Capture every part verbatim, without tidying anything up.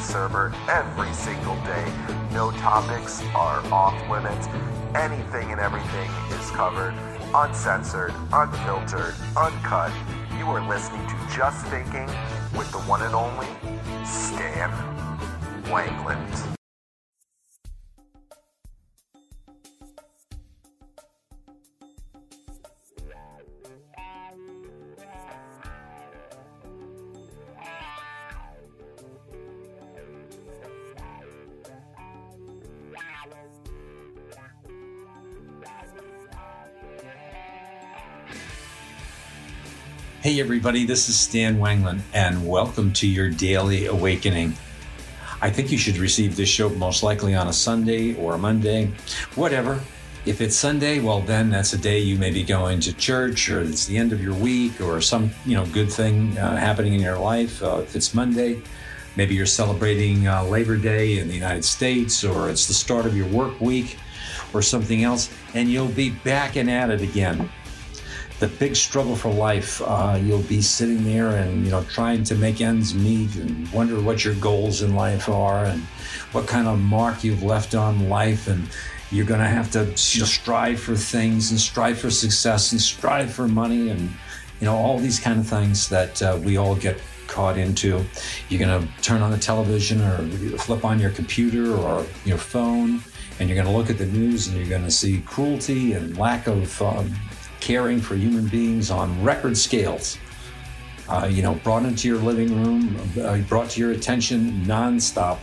Server every single day. No topics are off limits. Anything and everything is covered, uncensored, unfiltered, uncut. You are listening to Just Thinking with the one and only Stan Wanglund. Hey everybody, this is Stan Wanglund and welcome to your Daily Awakening. I think you should receive this show most likely on a Sunday or a Monday, whatever. If it's Sunday, well then that's a day you may be going to church, or it's the end of your week, or some you know good thing uh, happening in your life. Uh, if it's Monday, maybe you're celebrating uh, Labor Day in the United States, or it's the start of your work week or something else, and you'll be back and at it again. The big struggle for life, uh, you'll be sitting there and, you know, trying to make ends meet and wonder what your goals in life are and what kind of mark you've left on life. And you're going to have to you know, strive for things and strive for success and strive for money and, you know, all these kind of things that uh, we all get caught into. You're going to turn on the television or flip on your computer or your phone, and you're going to look at the news and you're going to see cruelty and lack of um, caring for human beings on record scales. Uh, you know, brought into your living room, uh, brought to your attention nonstop.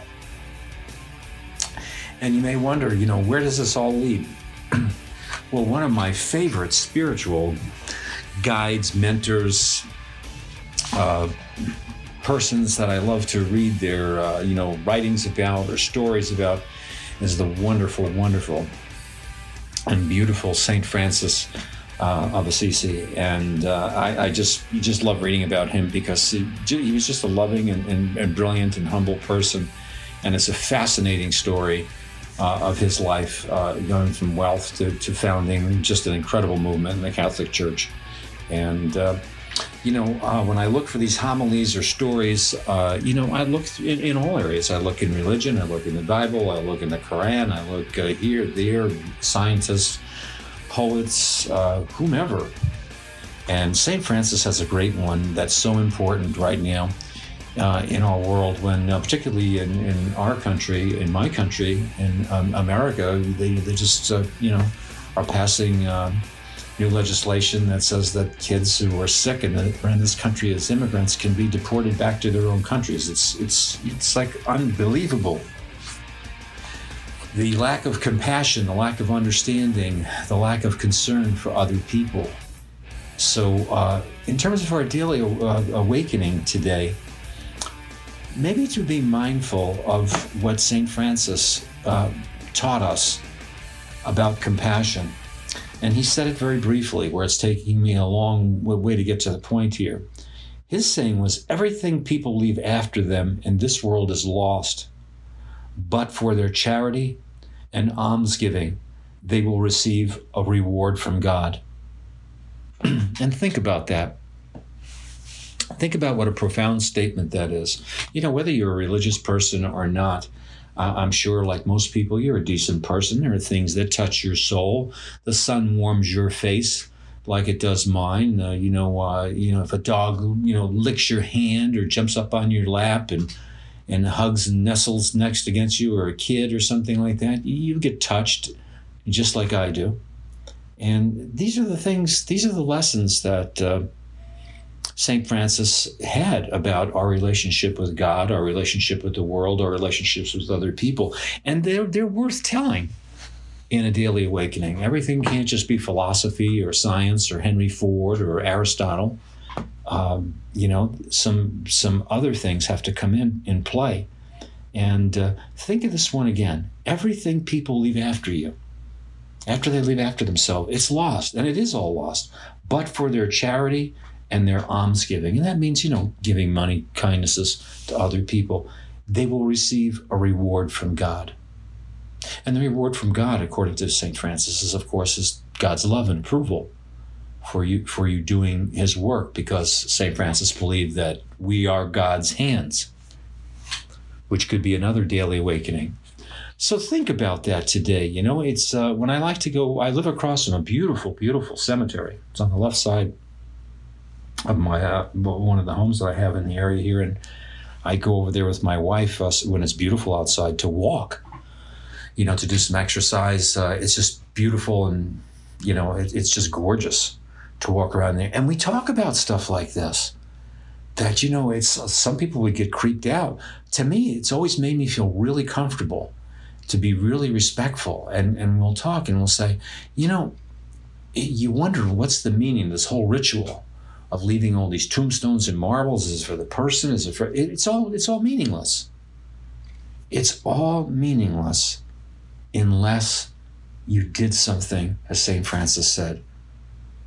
And you may wonder, you know, where does this all lead? Well, one of my favorite spiritual guides, mentors, uh, persons that I love to read their, uh, you know, writings about or stories about is the wonderful, wonderful and beautiful Saint Francis uh, of Assisi. And uh, I, I just just love reading about him because he, he was just a loving and, and, and brilliant and humble person. And it's a fascinating story uh, of his life, uh, going from wealth to, to founding just an incredible movement in the Catholic Church. And, uh, you know, uh, when I look for these homilies or stories, uh, you know, I look in, in all areas. I look in religion, I look in the Bible, I look in the Quran, I look uh, here, there, scientists, poets, uh, whomever. And Saint Francis has a great one that's so important right now. Uh, in our world, when uh, particularly in, in our country, in my country, in um, America, they, they just, uh, you know, are passing uh, new legislation that says that kids who are sick and that are in this country as immigrants can be deported back to their own countries. It's, it's, it's like unbelievable. The lack of compassion, the lack of understanding, the lack of concern for other people. So uh, in terms of our daily uh, awakening today, maybe to be mindful of what Saint Francis uh, taught us about compassion. And he said it very briefly, where it's taking me a long way to get to the point here. His saying was, everything people leave after them in this world is lost, but for their charity and almsgiving, they will receive a reward from God. And think about that. Think about what a profound statement that is. You know, whether you're a religious person or not, uh, I'm sure like most people, you're a decent person. There are things that touch your soul. The sun warms your face like it does mine. Uh, you know, uh, you know, if a dog, you know, licks your hand or jumps up on your lap and and hugs and nestles next against you, or a kid or something like that, you get touched just like I do. And these are the things, these are the lessons that uh, Saint Francis had about our relationship with God, our relationship with the world, our relationships with other people. And they're, they're worth telling in a daily awakening. Everything can't just be philosophy or science or Henry Ford or Aristotle. Um, you know, some some other things have to come in in play. And uh, think of this one again. Everything people leave after you, after they leave after themselves, it's lost. And it is all lost. But for their charity and their almsgiving, and that means, you know, giving money, kindnesses to other people, they will receive a reward from God. And the reward from God, according to Saint Francis, is, of course, is God's love and approval for you for you doing his work, because Saint Francis believed that we are God's hands, which could be another daily awakening. So think about that today. You know, it's uh, when I like to go, I live across from a beautiful, beautiful cemetery. It's on the left side of my uh, one of the homes that I have in the area here, and I go over there with my wife uh, when it's beautiful outside to walk, you know, to do some exercise. Uh, it's just beautiful, and you know, it, it's just gorgeous to walk around there. And we talk about stuff like this that, you know, it's uh, some people would get creeped out. To me, it's always made me feel really comfortable to be really respectful, and and we'll talk and we'll say, you know, you wonder what's the meaning of this whole ritual of leaving all these tombstones and marbles. Is it for the person? Is it for, it's all, it's all meaningless. It's all meaningless unless you did something, as Saint Francis said,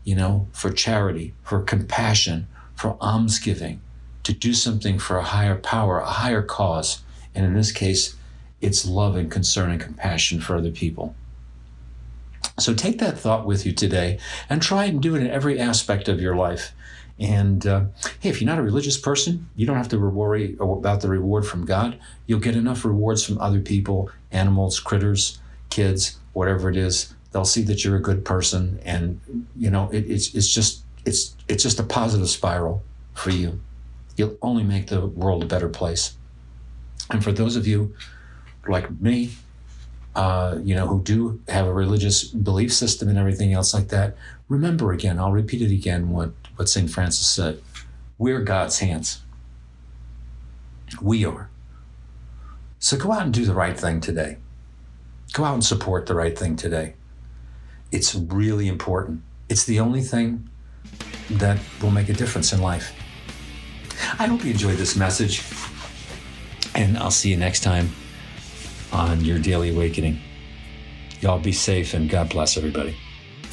you know, for charity, for compassion, for almsgiving, to do something for a higher power, a higher cause. And in this case, it's love and concern and compassion for other people. So take that thought with you today and try and do it in every aspect of your life. And uh, hey, if you're not a religious person, you don't have to worry about the reward from God. You'll get enough rewards from other people, animals, critters, kids, whatever it is. They'll see that you're a good person, and you know, it, it's it's just it's it's just a positive spiral for you. You'll only make the world a better place. And for those of you like me, uh, you know, who do have a religious belief system and everything else like that, remember again, I'll repeat it again, what, what Saint Francis said. We're God's hands. We are. So go out and do the right thing today. Go out and support the right thing today. It's really important. It's the only thing that will make a difference in life. I hope you enjoyed this message, and I'll see you next time on your Daily Awakening. Y'all be safe, and God bless everybody.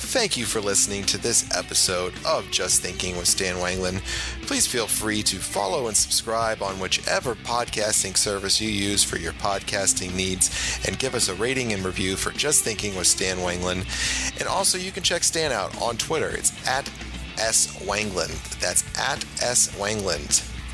Thank you for listening to this episode of Just Thinking with Stan Wanglund. Please feel free to follow and subscribe on whichever podcasting service you use for your podcasting needs, and give us a rating and review for Just Thinking with Stan Wanglund. And also, you can check Stan out on Twitter. It's at S. Wanglund. That's at S. Wanglund.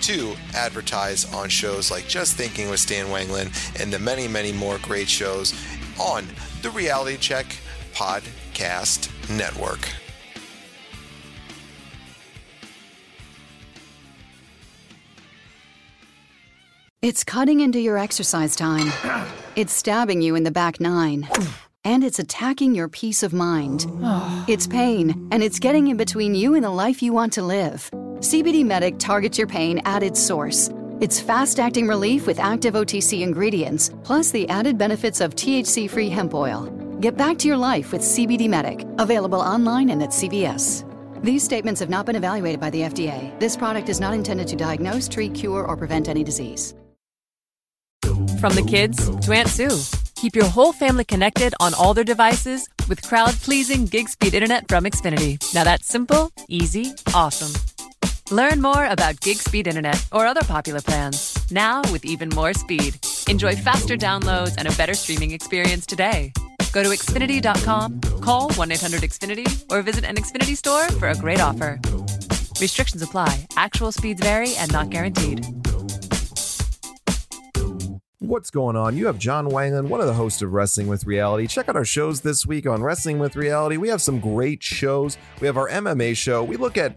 to advertise on shows like Just Thinking with Stan Wanglund and the many, many more great shows on the Reality Check Podcast Network. It's cutting into your exercise time. It's stabbing you in the back nine. And it's attacking your peace of mind. It's pain, and it's getting in between you and the life you want to live. C B D Medic targets your pain at its source. It's fast-acting relief with active O T C ingredients, plus the added benefits of T H C-free hemp oil. Get back to your life with C B D Medic, available online and at C V S. These statements have not been evaluated by the F D A. This product is not intended to diagnose, treat, cure, or prevent any disease. From the kids to Aunt Sue. Keep your whole family connected on all their devices with crowd-pleasing gig-speed internet from Xfinity. Now that's simple, easy, awesome. Learn more about gig-speed internet or other popular plans. Now with even more speed. Enjoy faster downloads and a better streaming experience today. Go to Xfinity dot com, call one eight hundred X finity, or visit an Xfinity store for a great offer. Restrictions apply. Actual speeds vary and not guaranteed. What's going on? You have John Wanglund, one of the hosts of Wrestling with Reality. Check out our shows this week on Wrestling with Reality. We have some great shows. We have our M M A show. We look at,